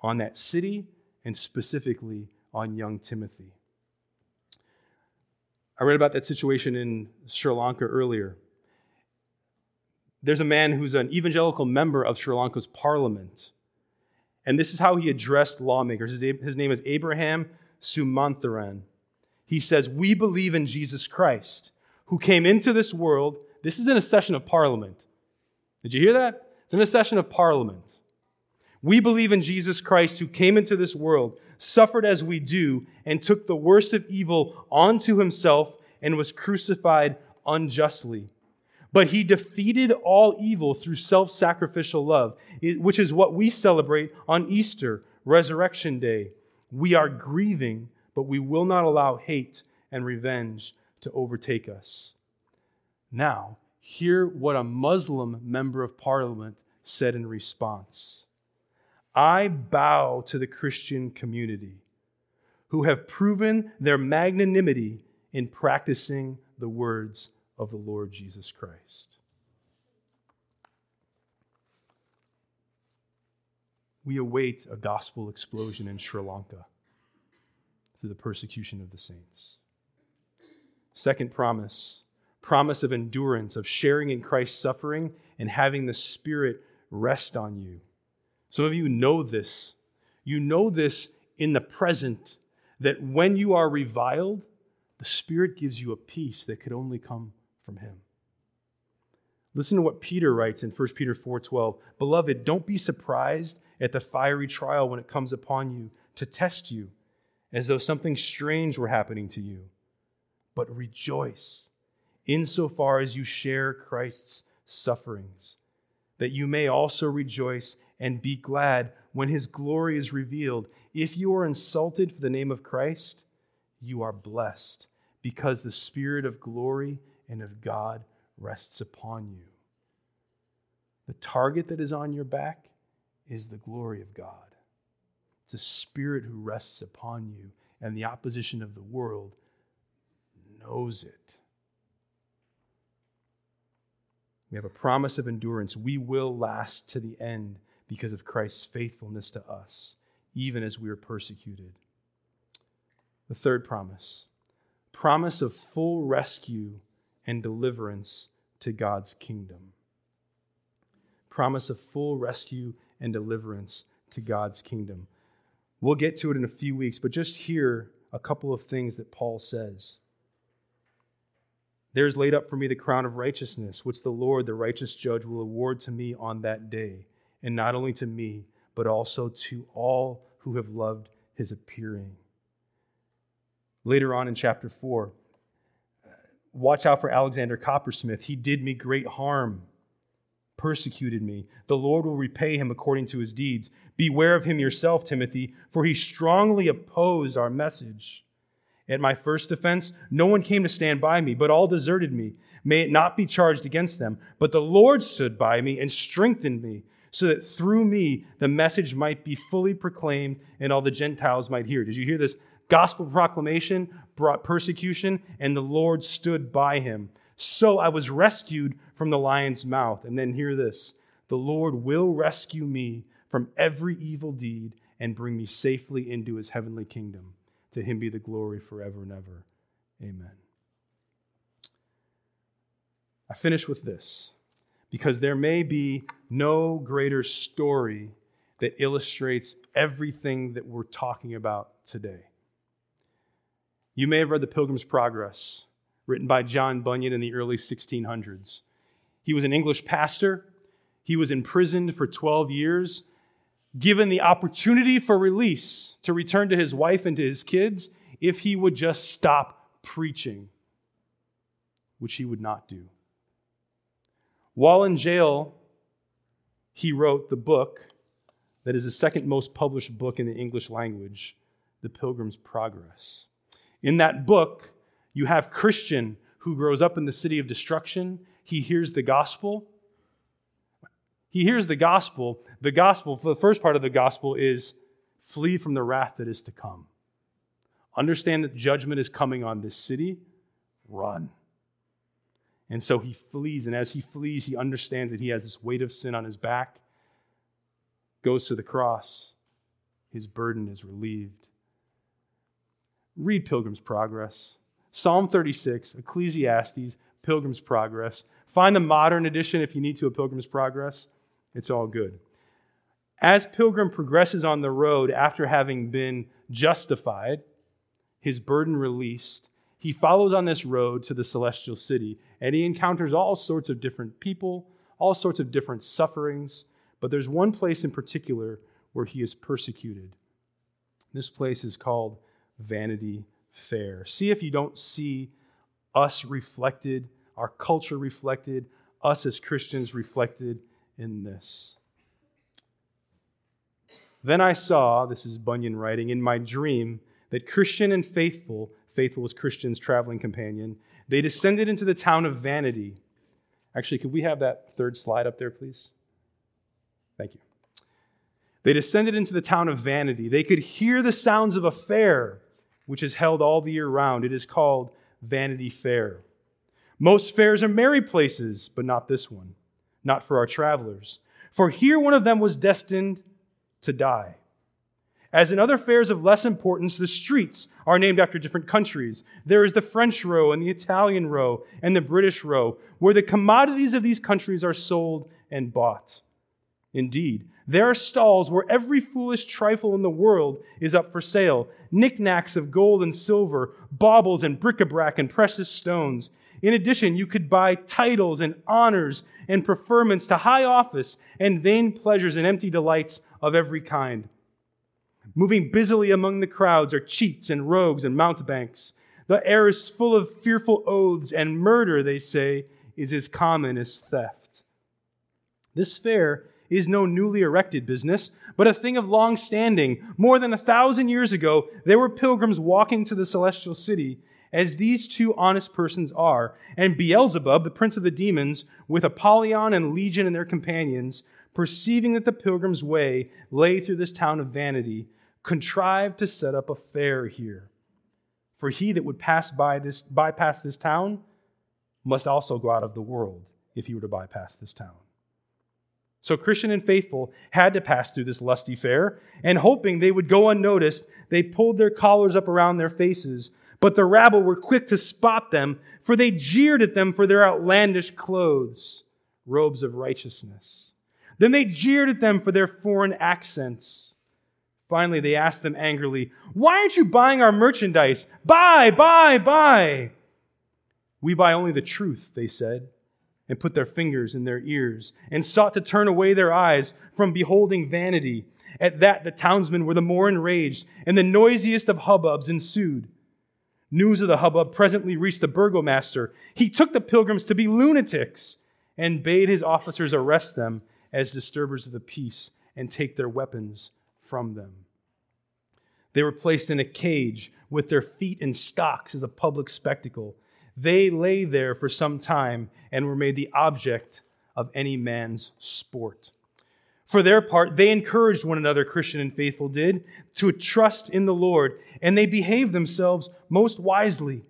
on that city and specifically on young Timothy. I read about that situation in Sri Lanka earlier. There's a man who's an evangelical member of Sri Lanka's parliament. And this is how he addressed lawmakers. His name is Abraham Sumantharan. He says, we believe in Jesus Christ, who came into this world. This is in a session of parliament. Did you hear that? It's in a session of parliament. We believe in Jesus Christ, who came into this world, suffered as we do, and took the worst of evil onto himself and was crucified unjustly. But he defeated all evil through self-sacrificial love, which is what we celebrate on Easter, Resurrection Day. We are grieving, but we will not allow hate and revenge to overtake us. Now, hear what a Muslim member of parliament said in response. I bow to the Christian community who have proven their magnanimity in practicing the words of the Lord Jesus Christ. We await a gospel explosion in Sri Lanka through the persecution of the saints. Second promise of endurance, of sharing in Christ's suffering and having the Spirit rest on you. Some of you know this. You know this in the present, that when you are reviled, the Spirit gives you a peace that could only come from him. Listen to what Peter writes in 1 Peter 4:12. Beloved, don't be surprised at the fiery trial when it comes upon you to test you, as though something strange were happening to you. But rejoice insofar as you share Christ's sufferings, that you may also rejoice and be glad when his glory is revealed. If you are insulted for the name of Christ, you are blessed, because the Spirit of glory and of God rests upon you. The target that is on your back is the glory of God. It's a Spirit who rests upon you, and the opposition of the world knows it. We have a promise of endurance. We will last to the end because of Christ's faithfulness to us, even as we are persecuted. The third promise of full rescue and deliverance to God's kingdom. Promise of full rescue and deliverance to God's kingdom. We'll get to it in a few weeks, but just hear a couple of things that Paul says. There is laid up for me the crown of righteousness, which the Lord, the righteous judge, will award to me on that day, and not only to me, but also to all who have loved his appearing. Later on in chapter 4, watch out for Alexander Coppersmith. He did me great harm, persecuted me. The Lord will repay him according to his deeds. Beware of him yourself, Timothy, for he strongly opposed our message. At my first defense, no one came to stand by me, but all deserted me. May it not be charged against them. But the Lord stood by me and strengthened me, so that through me the message might be fully proclaimed and all the Gentiles might hear. Did you hear this? Gospel proclamation brought persecution, and the Lord stood by him. So I was rescued from the lion's mouth. And then hear this. The Lord will rescue me from every evil deed and bring me safely into his heavenly kingdom. To him be the glory forever and ever. Amen. I finish with this, because there may be no greater story that illustrates everything that we're talking about today. You may have read The Pilgrim's Progress, written by John Bunyan in the early 1600s. He was an English pastor. He was imprisoned for 12 years. Given the opportunity for release to return to his wife and to his kids if he would just stop preaching, which he would not do. While in jail, he wrote the book that is the second most published book in the English language, The Pilgrim's Progress. In that book, you have Christian who grows up in the city of destruction. He hears the gospel. The gospel, the first part of the gospel is flee from the wrath that is to come. Understand that judgment is coming on this city. Run. And so he flees, and as he flees, he understands that he has this weight of sin on his back, goes to the cross, his burden is relieved. Read Pilgrim's Progress, Psalm 36, Ecclesiastes, Pilgrim's Progress. Find the modern edition if you need to, a Pilgrim's Progress. It's all good. As Pilgrim progresses on the road after having been justified, his burden released, he follows on this road to the celestial city, and he encounters all sorts of different people, all sorts of different sufferings, but there's one place in particular where he is persecuted. This place is called Vanity Fair. See if you don't see us reflected, our culture reflected, us as Christians reflected in this. Then I saw, this is Bunyan writing, in my dream that Christian and Faithful, Faithful was Christian's traveling companion, they descended into the town of Vanity. Actually, could we have that third slide up there, please? Thank you. They descended into the town of Vanity. They could hear the sounds of a fair, which is held all the year round. It is called Vanity Fair. Most fairs are merry places, but not this one, not for our travelers. For here one of them was destined to die. As in other fairs of less importance, the streets are named after different countries. There is the French row and the Italian row and the British row, where the commodities of these countries are sold and bought. Indeed, there are stalls where every foolish trifle in the world is up for sale, knickknacks of gold and silver, baubles and bric-a-brac and precious stones. In addition, you could buy titles and honors and preferments to high office and vain pleasures and empty delights of every kind. Moving busily among the crowds are cheats and rogues and mountebanks. The air is full of fearful oaths, and murder, they say, is as common as theft. This fair is no newly erected business, but a thing of long standing. More than 1,000 years ago, there were pilgrims walking to the celestial city, as these two honest persons are, and Beelzebub, the prince of the demons, with Apollyon and Legion and their companions, perceiving that the pilgrim's way lay through this town of Vanity, contrived to set up a fair here. For he that would bypass this town must also go out of the world if he were to bypass this town. So Christian and Faithful had to pass through this lusty fair, and hoping they would go unnoticed, they pulled their collars up around their faces, but the rabble were quick to spot them, for they jeered at them for their outlandish clothes, robes of righteousness. Then they jeered at them for their foreign accents. Finally, they asked them angrily, "Why aren't you buying our merchandise? Buy! We buy only the truth," they said, and put their fingers in their ears, and sought to turn away their eyes from beholding Vanity. At that, the townsmen were the more enraged, and the noisiest of hubbubs ensued. News of the hubbub presently reached the burgomaster. He took the pilgrims to be lunatics, and bade his officers arrest them as disturbers of the peace, and take their weapons from them. They were placed in a cage with their feet in stocks as a public spectacle. They lay there for some time and were made the object of any man's sport. For their part, they encouraged one another, Christian and faithful did, to trust in the Lord, and they behaved themselves most wisely,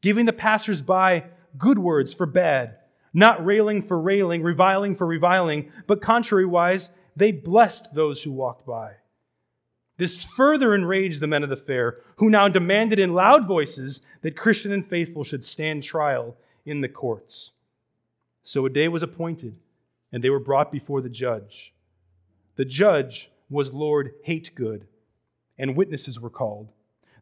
giving the passers-by good words for bad, not railing for railing, reviling for reviling, but contrariwise, they blessed those who walked by. This further enraged the men of the fair, who now demanded in loud voices that Christian and faithful should stand trial in the courts. So a day was appointed, and they were brought before the judge. The judge was Lord Hategood, and witnesses were called.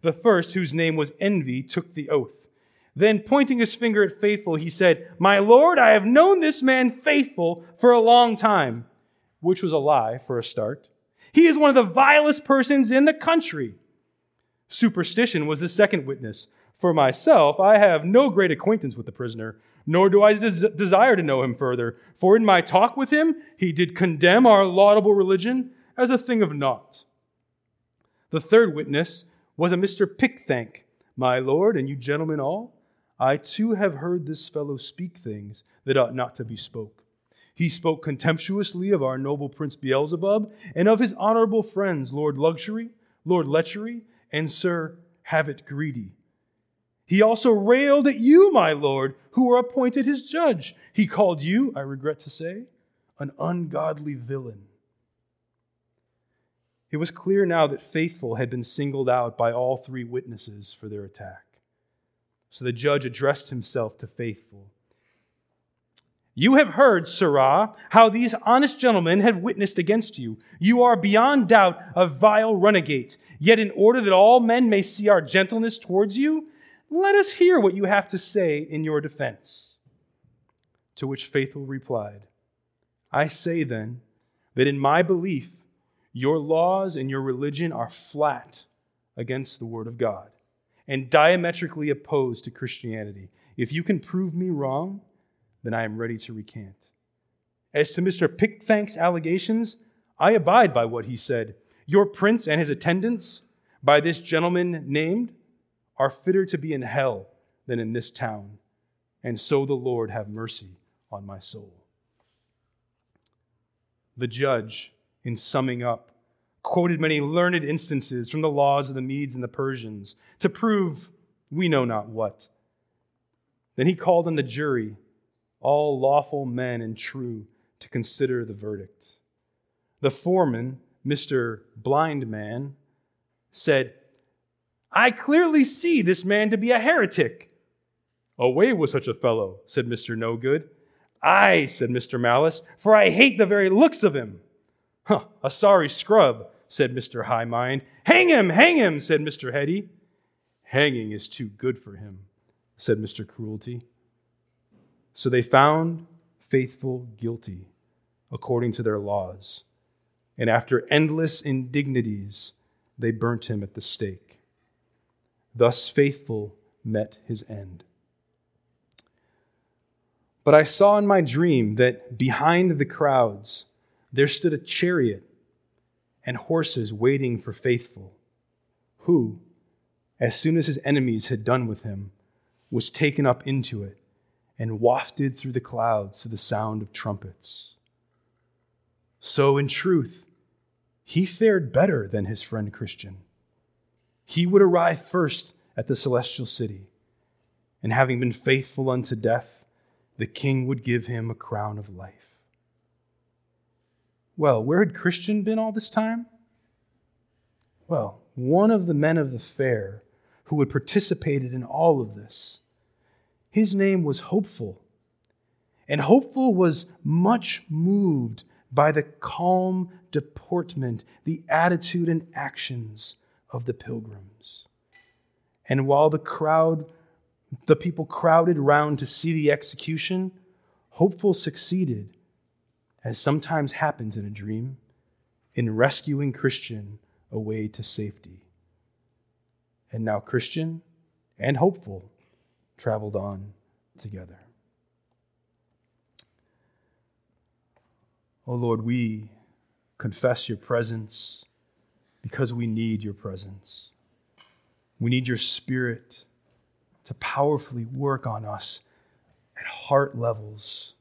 The first, whose name was Envy, took the oath. Then, pointing his finger at Faithful, he said, "My Lord, I have known this man Faithful for a long time," which was a lie for a start. "He is one of the vilest persons in the country." Superstition was the second witness. "For myself, I have no great acquaintance with the prisoner, nor do I desire to know him further. For in my talk with him, he did condemn our laudable religion as a thing of naught." The third witness was a Mr. Pickthink. "My lord, and you gentlemen all, I too have heard this fellow speak things that ought not to be spoke. He spoke contemptuously of our noble Prince Beelzebub and of his honorable friends, Lord Luxury, Lord Lechery, and Sir Have-it Greedy. He also railed at you, my lord, who were appointed his judge. He called you, I regret to say, an ungodly villain." It was clear now that Faithful had been singled out by all three witnesses for their attack. So the judge addressed himself to Faithful. "You have heard, sirrah, how these honest gentlemen have witnessed against you. You are beyond doubt a vile runagate. Yet in order that all men may see our gentleness towards you, let us hear what you have to say in your defense." To which Faithful replied, "I say then that in my belief, your laws and your religion are flat against the Word of God and diametrically opposed to Christianity. If you can prove me wrong, then I am ready to recant. As to Mr. Pickfank's allegations, I abide by what he said. Your prince and his attendants, by this gentleman named, are fitter to be in hell than in this town, and so the Lord have mercy on my soul." The judge, in summing up, quoted many learned instances from the laws of the Medes and the Persians to prove we know not what. Then he called on the jury, all lawful men and true, to consider the verdict. The foreman, Mr. Blind Man, said, "I clearly see this man to be a heretic." "Away with such a fellow," said Mr. No Good. "Aye," said Mr. Malice, "for I hate the very looks of him." "Huh, a sorry scrub," said Mr. High Mind. Hang him," said Mr. Heady. "Hanging is too good for him," said Mr. Cruelty. So they found Faithful guilty according to their laws, and after endless indignities, they burnt him at the stake. Thus Faithful met his end. But I saw in my dream that behind the crowds there stood a chariot and horses waiting for Faithful, who, as soon as his enemies had done with him, was taken up into it and wafted through the clouds to the sound of trumpets. So in truth, he fared better than his friend Christian. He would arrive first at the celestial city, and having been faithful unto death, the king would give him a crown of life. Well, where had Christian been all this time? Well, one of the men of the fair who had participated in all of this, his name was Hopeful, and Hopeful was much moved by the calm deportment, the attitude and actions of the pilgrims. And while the people crowded round to see the execution, Hopeful succeeded, as sometimes happens in a dream, in rescuing Christian away to safety. And now Christian and Hopeful traveled on together. O Lord, we confess your presence, because we need your presence. We need your Spirit to powerfully work on us at heart levels,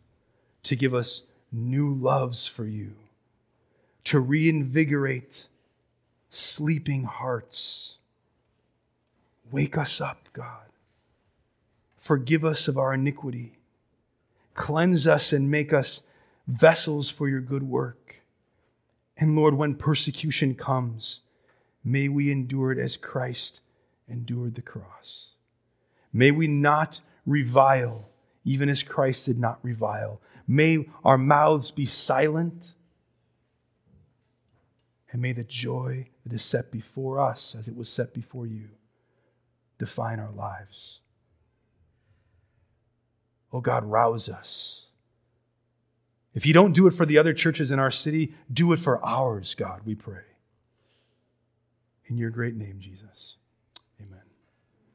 to give us new loves for you, to reinvigorate sleeping hearts. Wake us up, God. Forgive us of our iniquity. Cleanse us and make us vessels for your good work. And Lord, when persecution comes, may we endure it as Christ endured the cross. May we not revile, even as Christ did not revile. May our mouths be silent. And may the joy that is set before us, as it was set before you, define our lives. Oh God, rouse us. If you don't do it for the other churches in our city, do it for ours, God, we pray. In your great name, Jesus. Amen.